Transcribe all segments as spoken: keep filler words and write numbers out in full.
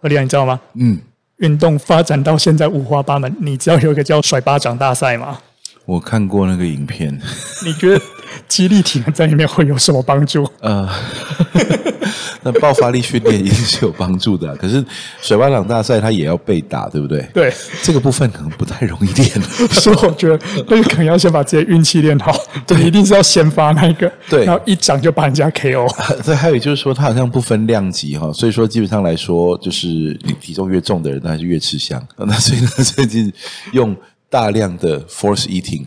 何立安你知道吗？嗯，运动发展到现在五花八门，你知道有一个叫甩巴掌大赛吗？我看过那个影片。你觉得肌力体能在里面会有什么帮助？呃，那爆发力训练一定是有帮助的、啊、可是甩巴掌大赛它也要被打，对不对？对，这个部分可能不太容易练。所以我觉得那个可能要先把自己运气练好，对，一定是要先发那个，对，然后一掌就把人家 K O、啊、对，还有就是说它好像不分量级、哦、所以说基本上来说就是你体重越重的人他就越吃香，那所以呢最近用大量的 force eating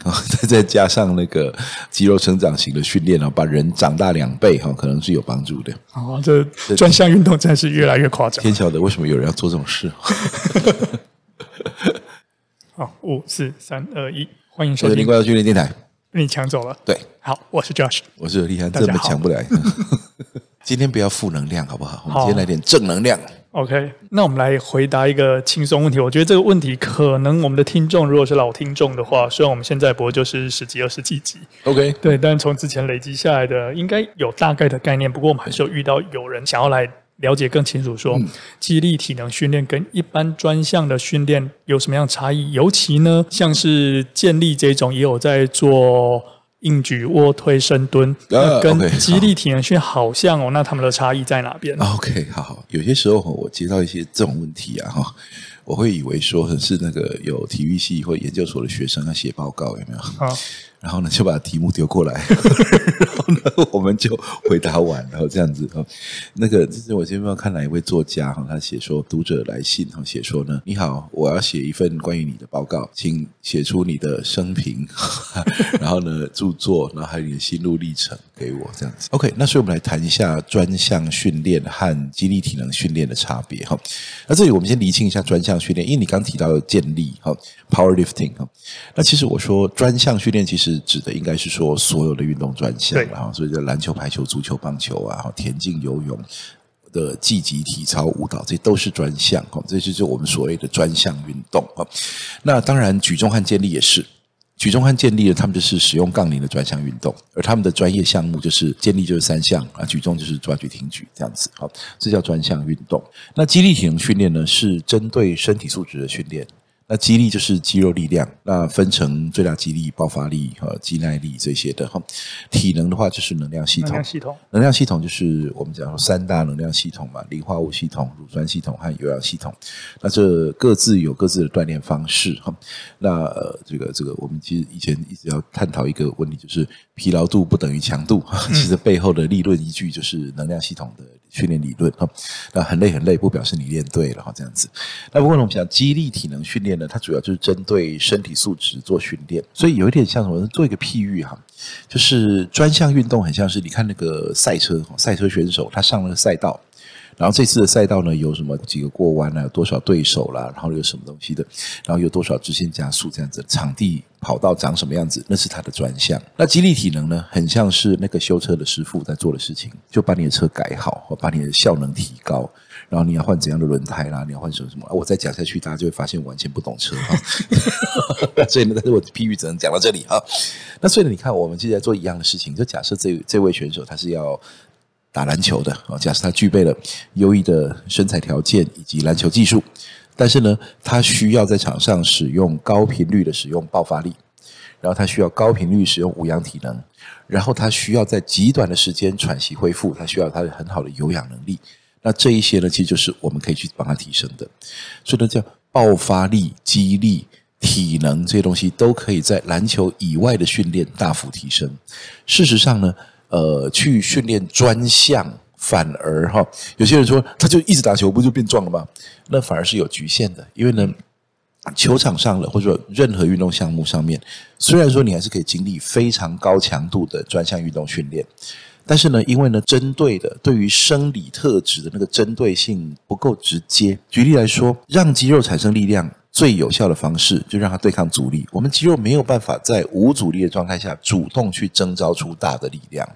再加上那个肌肉成长型的训练，把人长大两倍可能是有帮助的、哦、这专项运动真是越来越夸张，天晓得为什么有人要做这种事。好，五四三二一，欢迎收听林训练电台。你抢走了。对，好，我是 Josh， 我是立安，这么抢不来。今天不要负能量好不好，我们今天来点正能量。OK， 那我们来回答一个轻松问题。我觉得这个问题可能我们的听众如果是老听众的话，虽然我们现在播就是十几二十几集 OK， 对，但从之前累积下来的应该有大概的概念。不过我们还是有遇到有人想要来了解更清楚说、嗯、肌力体能训练跟一般专项的训练有什么样的差异，尤其呢像是健力这种也有在做硬举、卧推、深蹲、啊、跟肌力体能训练好像哦， okay， 那他们的差异在哪边 ？OK， 好，有些时候我接到一些这种问题啊，我会以为说是那个有体育系或研究所的学生要写报告，有没有？啊、然后呢就把题目丢过来，然后呢我们就回答完，然后这样子。那个之前我前面要看哪一位作家，他写说读者来信，写说呢，你好，我要写一份关于你的报告，请写出你的生平，然后呢著作，然后还有你的心路历程给我这样子。OK， 那所以我们来谈一下专项训练和肌力体能训练的差别。那这里我们先厘清一下专项训练，因为你刚提到健力 powerlifting， 那其实我说专项训练其实指的应该是说所有的运动专项，所以这篮球、排球、足球、棒球啊，田径、游泳的技击、体操、舞蹈，这都是专项，这就是我们所谓的专项运动。那当然举重和健力也是，举重和健力呢，他们就是使用杠铃的专项运动，而他们的专业项目就是健力就是三项啊，举重就是抓举挺举这样子，好，这叫专项运动。那肌力体能训练呢，是针对身体素质的训练。那肌力就是肌肉力量，那分成最大肌力、爆发力、肌耐力这些的。体能的话就是能量系统，能量系统，能量系统就是我们讲说三大能量系统嘛，磷化物系统、乳酸系统和有氧系统。那这各自有各自的锻炼方式。那、呃、这个这个，我们其实以前一直要探讨一个问题，就是疲劳度不等于强度。其实背后的理论依据就是能量系统的训练理论。那很累很累，不表示你练对了这样子。那不过我们讲肌力体能训练，它主要就是针对身体素质做训练，所以有一点像什么？做一个譬喻哈，就是专项运动很像是你看那个赛车，赛车选手他上了赛道，然后这次的赛道呢有什么几个过弯啊，有多少对手啦、啊，然后有什么东西的，然后有多少直线加速这样子，场地跑道长什么样子，那是他的专项。那肌力体能呢，很像是那个修车的师傅在做的事情，就把你的车改好，把你的效能提高。然后你要换怎样的轮胎啦，你要换什么什么？我再讲下去，大家就会发现我完全不懂车哈。所以呢，但是我的譬喻只能讲到这里哈。那所以呢，你看我们现在做一样的事情，就假设这这位选手他是要打篮球的，假设他具备了优异的身材条件以及篮球技术，但是呢，他需要在场上使用高频率的使用爆发力，然后他需要高频率使用无氧体能，然后他需要在极短的时间喘息恢复，他需要他很好的有氧能力。那这一些呢，其实就是我们可以去帮它提升的。所以呢，叫爆发力、肌力、体能这些东西，都可以在篮球以外的训练大幅提升。事实上呢，呃，去训练专项，反而哈，有些人说他就一直打球，不就变壮了吗？那反而是有局限的，因为呢，球场上了或者任何运动项目上面，虽然说你还是可以经历非常高强度的专项运动训练。但是呢，因为呢，针对的对于生理特质的那个针对性不够直接。举例来说，让肌肉产生力量最有效的方式，就让它对抗阻力。我们肌肉没有办法在无阻力的状态下主动去征召出大的力量。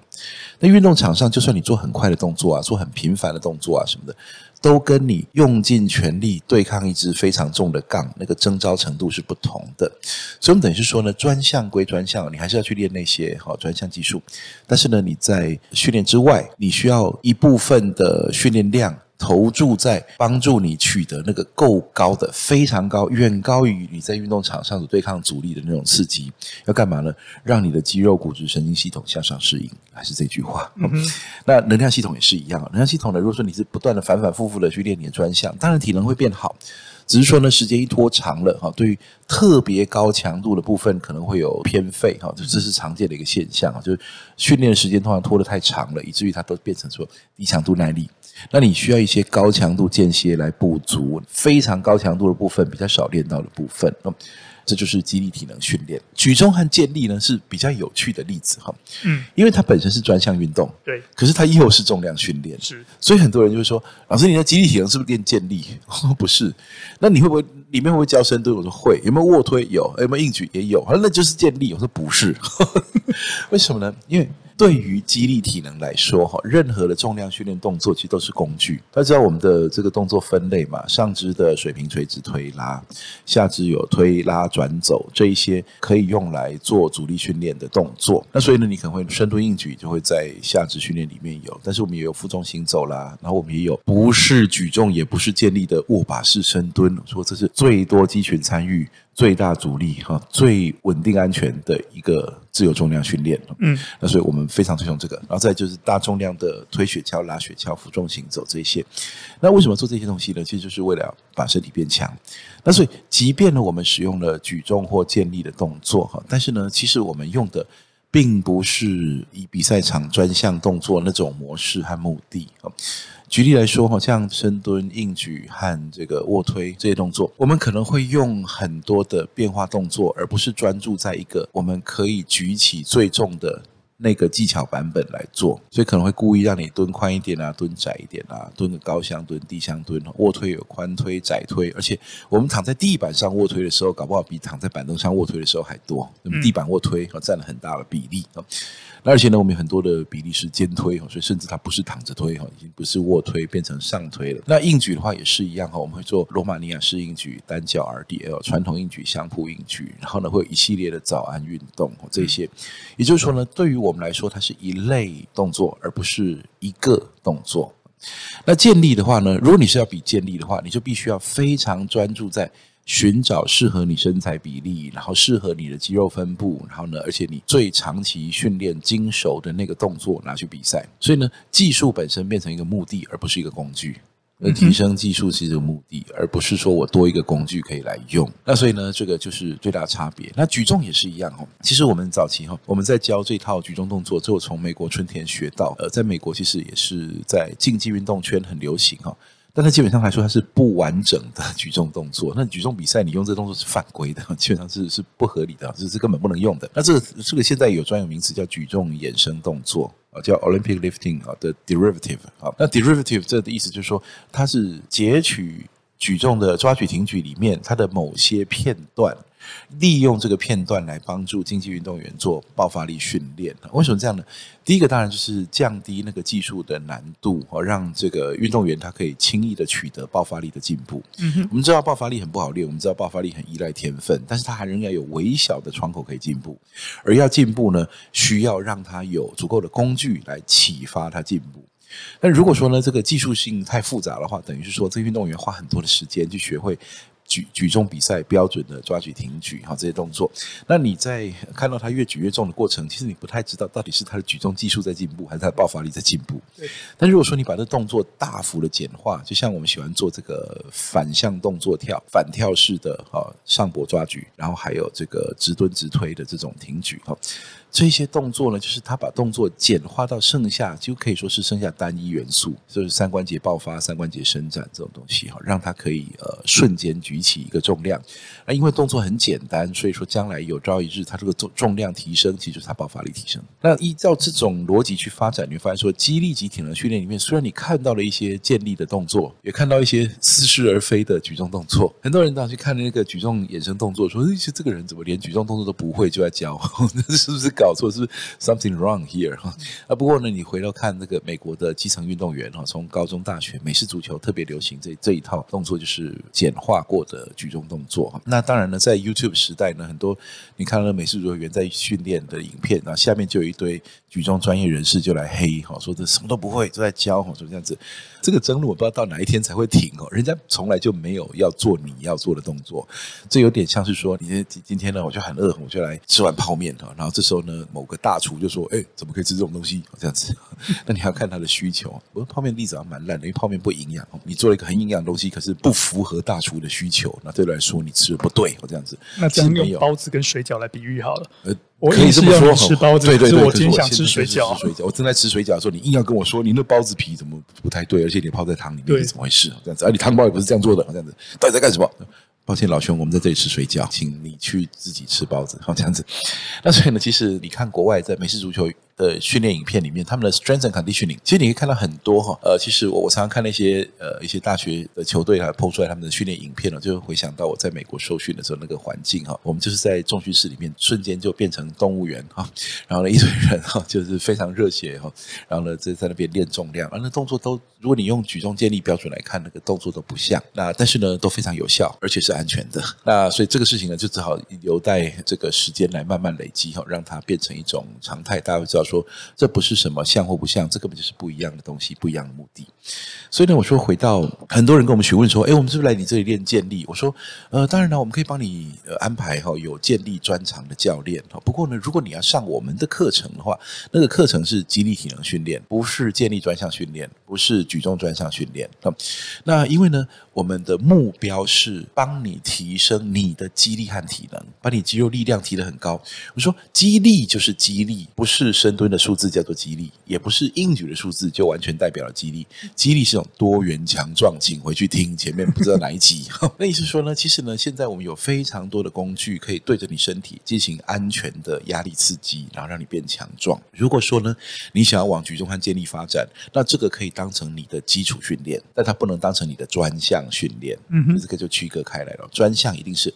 那运动场上，就算你做很快的动作啊，做很频繁的动作啊什么的，都跟你用尽全力对抗一支非常重的杠，那个征召程度是不同的。所以我们等于是说呢，专项归专项，你还是要去练那些好专项技术，但是呢，你在训练之外，你需要一部分的训练量投注在帮助你取得那个够高的，非常高，远高于你在运动场上所对抗阻力的那种刺激。要干嘛呢？让你的肌肉、骨质、神经系统向上适应，还是这句话。嗯、那能量系统也是一样，能量系统呢，如果说你是不断的反反复复的去练你的专项，当然体能会变好。只是说呢，时间一拖长了，对于特别高强度的部分可能会有偏废，这是常见的一个现象，就是训练的时间通常拖得太长了，以至于它都变成说低强度耐力。那你需要一些高强度间歇来补足非常高强度的部分，比较少练到的部分。这就是肌力体能训练。举重和健力呢是比较有趣的例子哈，嗯，因为它本身是专项运动，对，可是它又是重量训练，是，所以很多人就会说，老师，你的肌力体能是不是练健力？不是。那你会不会里面会不会教深蹲？我说会。有没有卧推？有。有没有硬举？也有。那就是健力。我说不是。为什么呢？因为对于肌力体能来说，任何的重量训练动作其实都是工具。大家知道我们的这个动作分类嘛，上肢的水平垂直推拉，下肢有推拉转走，这一些可以用来做阻力训练的动作。那所以呢，你可能会深蹲硬举就会在下肢训练里面有，但是我们也有负重行走啦，然后我们也有不是举重也不是健力的握把式深蹲，说这是最多肌群参与，最大阻力，最稳定安全的一个自由重量训练。嗯，那所以我们非常推崇这个。然后再就是大重量的推雪橇、拉雪橇、负重行走这些。那为什么做这些东西呢？其实就是为了把身体变强。那所以，即便呢我们使用了举重或健力的动作，但是呢，其实我们用的并不是以比赛场专项动作那种模式和目的。举例来说，像深蹲、硬举和这个卧推这些动作，我们可能会用很多的变化动作，而不是专注在一个我们可以举起最重的那个技巧版本来做，所以可能会故意让你蹲宽一点啊，蹲窄一点啊，蹲个高箱蹲、低箱蹲，卧推有宽推、窄推，而且我们躺在地板上卧推的时候，搞不好比躺在板凳上卧推的时候还多。那么地板卧推占了很大的比例。而且呢，我们有很多的比例是肩推，所以甚至它不是躺着推，已经不是卧推，变成上推了。那硬举的话也是一样，我们会做罗马尼亚式硬举、单脚 R D L、 传统硬举、相扑硬举，然后呢会有一系列的早安运动这些。也就是说呢，对于我们来说，它是一类动作，而不是一个动作。那健力的话呢，如果你是要比健力的话，你就必须要非常专注在寻找适合你身材比例，然后适合你的肌肉分布，然后呢，而且你最长期训练精熟的那个动作拿去比赛。所以呢，技术本身变成一个目的，而不是一个工具。提升技术是一个目的，而不是说我多一个工具可以来用。那所以呢，这个就是最大的差别。那举重也是一样，其实我们早期我们在教这套举重动作，这我从美国春田学到，呃，在美国其实也是在竞技运动圈很流行，但它基本上来说它是不完整的举重动作。那举重比赛你用这动作是犯规的，基本上 是, 是不合理的，是根本不能用的。那这个这个现在有专有名词叫举重衍生动作，叫 Olympic Lifting 的 Derivative。 那 Derivative 这的意思就是说，它是截取举重的抓举挺举里面它的某些片段，利用这个片段来帮助竞技运动员做爆发力训练。为什么这样呢？第一个当然就是降低那个技术的难度，让这个运动员他可以轻易的取得爆发力的进步。嗯，我们知道爆发力很不好练，我们知道爆发力很依赖天分，但是他还仍然有微小的窗口可以进步。而要进步呢，需要让他有足够的工具来启发他进步。但如果说呢，这个技术性太复杂的话，等于是说这个运动员花很多的时间去学会举, 举重比赛标准的抓举挺举这些动作，那你在看到他越举越重的过程，其实你不太知道到底是他的举重技术在进步还是他的爆发力在进步。但如果说你把这动作大幅的简化，就像我们喜欢做这个反向动作跳、反跳式的上膊抓举，然后还有这个直蹲直推的这种挺举，这些动作呢，就是他把动作简化到剩下就可以说是剩下单一元素，就是三关节爆发、三关节伸展这种东西，让他可以、呃、瞬间举起一个重量。那因为动作很简单，所以说将来有朝一日他这个重量提升，其实就是他爆发力提升。那依照这种逻辑去发展，你会发现说，肌力及体能训练里面，虽然你看到了一些健力的动作，也看到一些似是而非的举重动作。很多人当时看那个举重衍生动作，说这个人怎么连举重动作都不会就在教，是不是搞搞错，是不是 something wrong here 哈？啊，不过呢，你回头看那个美国的基层运动员哈，从高中、大学，美式足球特别流行这这一套动作，就是简化过的举重动作。那当然呢，在 YouTube 时代呢，很多你看到美式足球员在训练的影片，然后下面就有一堆举重专业人士就来黑哈，说这什么都不会，都在教哈，说这样子。这个争论我不知道到哪一天才会停哦，人家从来就没有要做你要做的动作，这有点像是说，你今天呢我就很饿，我就来吃碗泡面哈，然后这时候呢某个大厨就说，哎，怎么可以吃这种东西这样子？那你要看他的需求。我泡面例子好像蛮烂的，因为泡面不营养，你做了一个很营养的东西，可是不符合大厨的需求，那对来说你吃的不对这样子。那这样用包子跟水饺来比喻好了。呃我也是要吃包子，可是我今天想吃水饺。我正在吃水饺的时候，你硬要跟我说你那包子皮怎么不太对，而且你泡在汤里面，你怎么回事？这样子，而你汤包也不是这样做的，这样子，到底在干什么？抱歉，老兄，我们在这里吃水饺，请你去自己吃包子，这样子。那所以呢，其实你看国外在美式足球的训练影片里面，他们的 strength and conditioning， 其实你可以看到很多哈。呃，其实我我常常看那些呃一些大学的球队啊 po 出来他们的训练影片哦，就会回想到我在美国受训的时候那个环境哈。我们就是在重训室里面瞬间就变成动物园哈，然后呢一堆人哈就是非常热血哈，然后呢在在那边练重量，而那动作都如果你用举重健力标准来看，那个动作都不像，那但是呢都非常有效，而且是安全的。那所以这个事情呢，就只好留待这个时间来慢慢累积哈，让它变成一种常态，大家会知道。说这不是什么像或不像，这根本就是不一样的东西，不一样的目的。所以呢，我说回到很多人跟我们询问说，哎，我们是不是来你这里练健力？我说，呃，当然了，我们可以帮你安排有健力专长的教练。不过呢，如果你要上我们的课程的话，那个课程是肌力体能训练，不是健力专项训练，不是举重专项训练。那因为呢，我们的目标是帮你提升你的肌力和体能，把你肌肉力量提得很高。我说，肌力就是肌力，不是身蹲的数字叫做肌力，也不是硬举的数字就完全代表了肌力。肌力是一种多元强壮，请回去听前面不知道哪一集。那意思说呢，其实呢，现在我们有非常多的工具可以对着你身体进行安全的压力刺激，然后让你变强壮。如果说呢，你想要往举重和健力发展，那这个可以当成你的基础训练，但它不能当成你的专项训练。嗯，这个就区隔开来了。专项一定是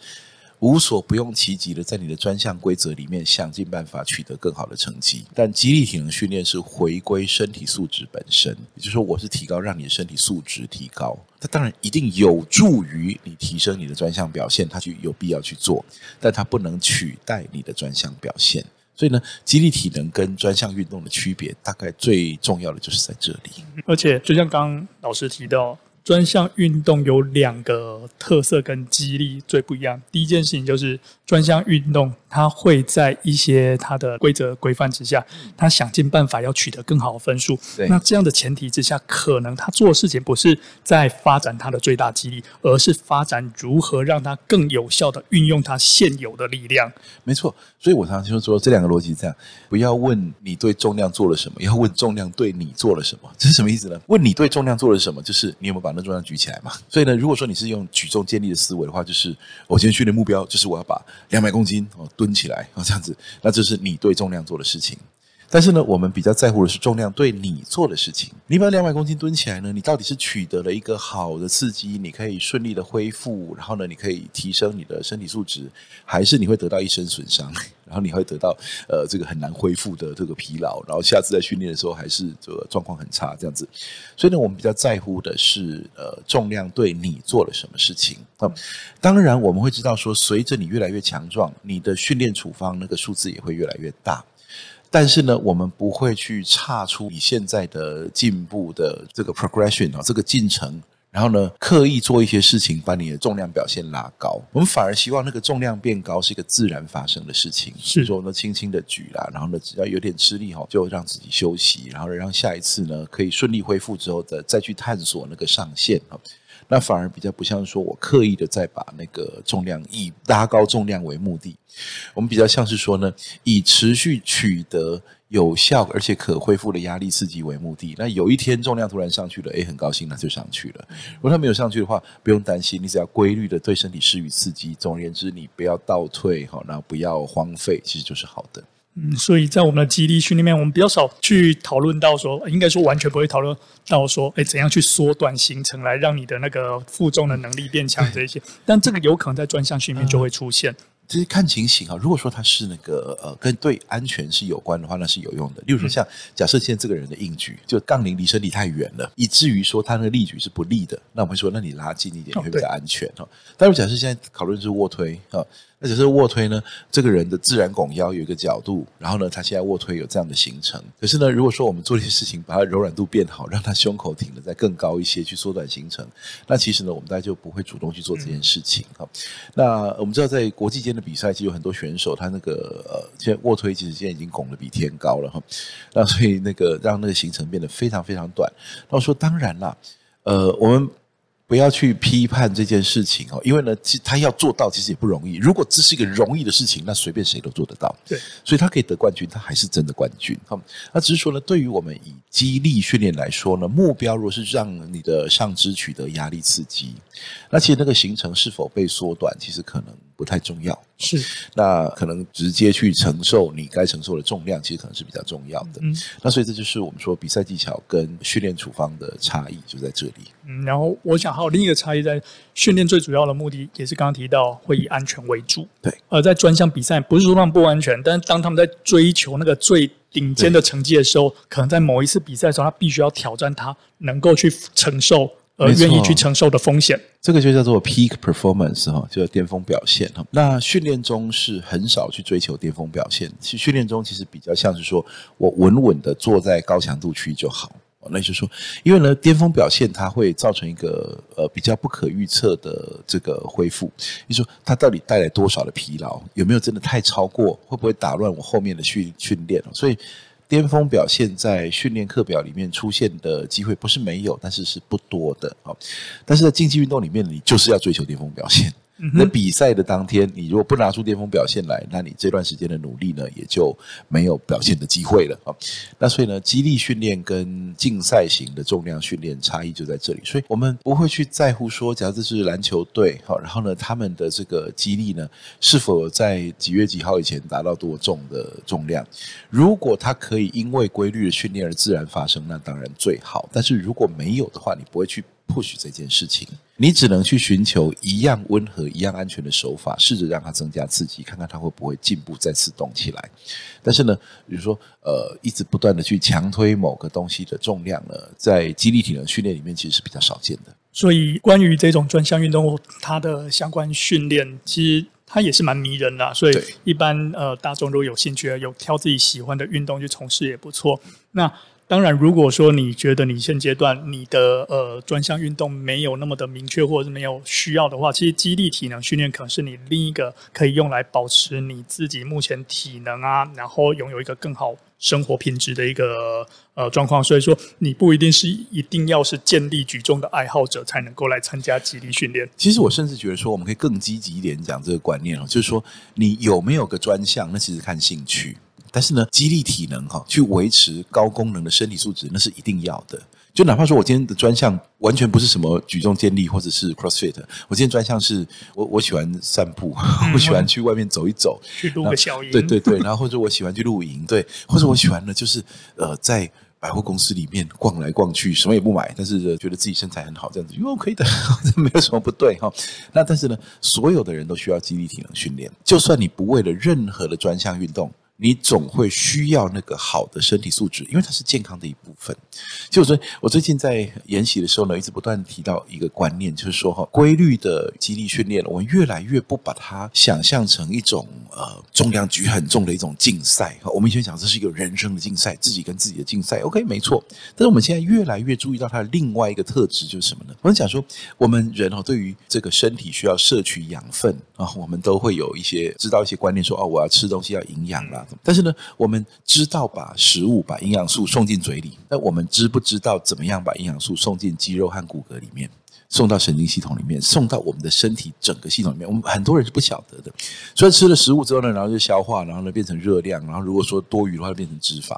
无所不用其极的在你的专项规则里面想尽办法取得更好的成绩，但肌力体能训练是回归身体素质本身，也就是说我是提高让你的身体素质提高，它当然一定有助于你提升你的专项表现，它就有必要去做，但它不能取代你的专项表现。所以呢，肌力体能跟专项运动的区别大概最重要的就是在这里。而且就像刚刚老师提到，专项运动有两个特色跟肌力最不一样。第一件事情就是专项运动它会在一些它的规则规范之下，它想尽办法要取得更好的分数，那这样的前提之下，可能它做的事情不是在发展它的最大肌力，而是发展如何让它更有效的运用它现有的力量。没错，所以我常常说这两个逻辑这样，不要问你对重量做了什么，要问重量对你做了什么。这是什么意思呢？问你对重量做了什么，就是你有没有把那重量举起来嘛。所以呢，如果说你是用举重建立的思维的话，就是我今天训练目标就是我要把两百公斤蹲起来这样子，那这是你对重量做的事情。但是呢，我们比较在乎的是重量对你做的事情。你把两百公斤蹲起来呢，你到底是取得了一个好的刺激，你可以顺利的恢复，然后呢，你可以提升你的身体素质，还是你会得到一身损伤，然后你会得到呃这个很难恢复的这个疲劳，然后下次在训练的时候还是这个状况很差这样子。所以呢，我们比较在乎的是呃重量对你做了什么事情。嗯、当然我们会知道说，随着你越来越强壮，你的训练处方那个数字也会越来越大。但是呢，我们不会去岔出你现在的进步的这个 progression 啊，这个进程，然后呢，刻意做一些事情把你的重量表现拉高。我们反而希望那个重量变高是一个自然发生的事情，是说呢，轻轻的举啦，然后呢，只要有点吃力就让自己休息，然后让下一次呢可以顺利恢复之后的再去探索那个上限。那反而比较不像说我刻意的在把那个重量以拉高重量为目的，我们比较像是说呢，以持续取得有效而且可恢复的压力刺激为目的。那有一天重量突然上去了，诶，很高兴，那就上去了。如果它没有上去的话，不用担心，你只要规律的对身体施予刺激，总而言之你不要倒退，然后不要荒废，其实就是好的。嗯，所以在我们的肌力训练里面，我们比较少去讨论到说，应该说完全不会讨论到说，哎，怎样去缩短行程来让你的那个负重的能力变强这一些。但这个有可能在专项训练就会出现。嗯这是看情形啊。如果说他是那个呃跟对安全是有关的话，那是有用的。例如说像假设现在这个人的硬举就杠铃离身体太远了，以至于说他那个力举是不利的，那我们说那你拉近一点会比较安全。哦，但如果假设现在讨论是卧推啊，那假设卧推呢，这个人的自然拱腰有一个角度，然后呢他现在卧推有这样的形成，可是呢如果说我们做这些事情把他柔软度变好，让他胸口挺得再更高一些去缩短行程，那其实呢我们大家就不会主动去做这件事情。嗯，那我们知道在国际间的比赛其实有很多选手他那个呃，现在卧推其实现在已经拱得比天高了，那所以那个让那个行程变得非常非常短。那我说当然啦，呃，我们不要去批判这件事情哦，因为呢，他要做到其实也不容易。如果这是一个容易的事情，那随便谁都做得到。对，所以他可以得冠军，他还是真的冠军。那只是说呢，对于我们以肌力训练来说呢，目标若是让你的上肢取得压力刺激，那其实那个行程是否被缩短，其实可能不太重要。是，那可能直接去承受你该承受的重量，其实可能是比较重要的。嗯，那所以这就是我们说比赛技巧跟训练处方的差异就在这里。嗯，然后我想。还有另一个差异在训练最主要的目的也是刚刚提到会以安全为主，对，而在专项比赛不是说他们不安全，但是当他们在追求那个最顶尖的成绩的时候，可能在某一次比赛的时候他必须要挑战他能够去承受而愿意去承受的风险，这个就叫做 peak performance， 就是巅峰表现。那训练中是很少去追求巅峰表现，其实训练中其实比较像是说我稳稳的坐在高强度区就好。那就是说，因为呢，巅峰表现它会造成一个呃比较不可预测的这个恢复。你说它到底带来多少的疲劳？有没有真的太超过？会不会打乱我后面的训训练？所以巅峰表现在训练课表里面出现的机会不是没有，但是是不多的。但是在竞技运动里面，你就是要追求巅峰表现。那比赛的当天你如果不拿出巅峰表现来，那你这段时间的努力呢也就没有表现的机会了。那所以呢，肌力训练跟竞赛型的重量训练差异就在这里，所以我们不会去在乎说假如这是篮球队，然后呢他们的这个肌力呢是否在几月几号以前达到多重的重量，如果它可以因为规律的训练而自然发生，那当然最好，但是如果没有的话，你不会去push这件事情，你只能去寻求一样温和一样安全的手法，试着让它增加刺激，看看它会不会进步再次动起来。但是呢比如说呃，一直不断的去强推某个东西的重量呢，在肌力体能训练里面其实是比较少见的。所以关于这种专项运动它的相关训练其实它也是蛮迷人的，所以一般呃大众如果有兴趣有挑自己喜欢的运动去从事也不错。那当然如果说你觉得你现阶段你的呃专项运动没有那么的明确或者是没有需要的话，其实肌力体能训练可能是你另一个可以用来保持你自己目前体能啊，然后拥有一个更好生活品质的一个呃状况，所以说你不一定是一定要是健力举重的爱好者才能够来参加肌力训练。其实我甚至觉得说我们可以更积极一点讲这个观念，就是说你有没有个专项那其实看兴趣，但是呢肌力体能哈，去维持高功能的身体素质那是一定要的。就哪怕说我今天的专项完全不是什么举重健力或者是 CrossFit， 我今天专项是我我喜欢散步，嗯，我喜欢去外面走一走，去露个小营，对对对，然后或者我喜欢去露营，对，或者我喜欢呢就是呃在百货公司里面逛来逛去，什么也不买，但是觉得自己身材很好，这样子因为可以的，没有什么不对哈。那但是呢，所有的人都需要肌力体能训练，就算你不为了任何的专项运动，你总会需要那个好的身体素质，因为它是健康的一部分。就我最近在研习的时候呢，一直不断提到一个观念，就是说哈，规律的肌力训练，我们越来越不把它想象成一种呃重量举很重的一种竞赛。我们以前讲这是一个人生的竞赛，自己跟自己的竞赛 ，OK 没错。但是我们现在越来越注意到它的另外一个特质就是什么呢？我们讲说，我们人哦，对于这个身体需要摄取养分啊，我们都会有一些知道一些观念说，说哦，我要吃东西要营养啦。但是呢，我们知道把食物把营养素送进嘴里，但我们知不知道怎么样把营养素送进肌肉和骨骼里面，送到神经系统里面，送到我们的身体整个系统里面，我们很多人是不晓得的。所以吃了食物之后呢，然后就消化，然后呢变成热量，然后如果说多余的话就变成脂肪。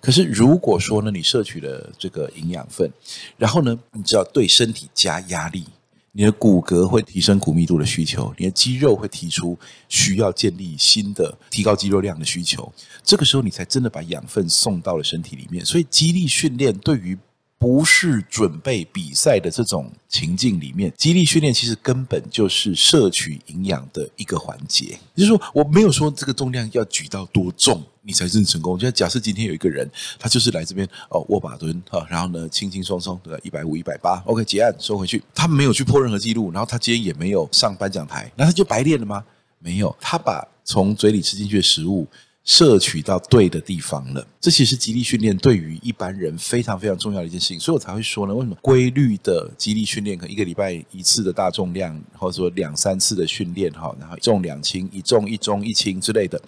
可是如果说呢，你摄取了这个营养分，然后呢你只要对身体加压力，你的骨骼会提升骨密度的需求，你的肌肉会提出需要建立新的提高肌肉量的需求，这个时候你才真的把养分送到了身体里面。所以肌力训练对于不是准备比赛的这种情境里面，肌力训练其实根本就是摄取营养的一个环节。也就是说，我没有说这个重量要举到多重你才是成功。就假设今天有一个人，他就是来这边哦握把蹲，然后呢轻轻松松的一百五十 一百八十 OK 结案收回去，他没有去破任何记录，然后他今天也没有上颁奖台，那他就白练了吗？没有，他把从嘴里吃进去的食物摄取到对的地方了。这其实肌力训练对于一般人非常非常重要的一件事情，所以我才会说呢，为什么规律的肌力训练，可能一个礼拜一次的大重量，或者说两三次的训练，然后重两轻，一重一中一轻之类的，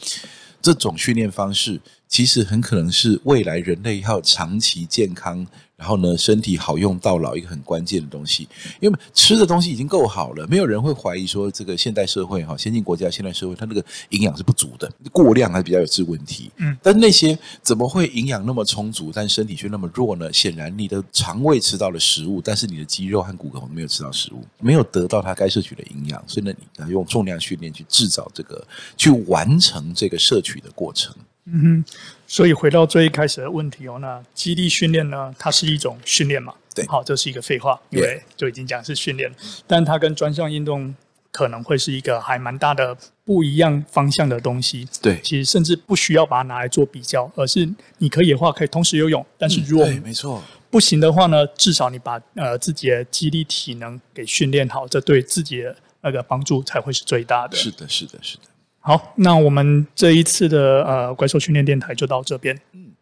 这种训练方式其实很可能是未来人类要长期健康，然后呢身体好用到老一个很关键的东西。因为吃的东西已经够好了，没有人会怀疑说这个现代社会先进国家现代社会它那个营养是不足的，过量还比较有致问题。嗯，但那些怎么会营养那么充足但身体却那么弱呢？显然你的肠胃吃到了食物，但是你的肌肉和骨骼没有吃到食物，没有得到它该摄取的营养，所以呢你要用重量训练去制造这个，去完成这个摄取的过程。嗯哼，所以回到最开始的问题哦，那肌力训练呢，它是一种训练嘛？对，好，这是一个废话，因为就已经讲是训练， yeah. 但它跟专项运动可能会是一个还蛮大的不一样方向的东西。对，其实甚至不需要把它拿来做比较，而是你可以的话可以同时游泳，但是如果、嗯、对，没错。不行的话呢，至少你把呃自己的肌力体能给训练好，这对自己的那个帮助才会是最大的。是的，是的，是的。好，那我们这一次的呃怪兽训练电台就到这边。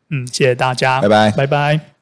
嗯，谢谢大家，拜拜，拜拜。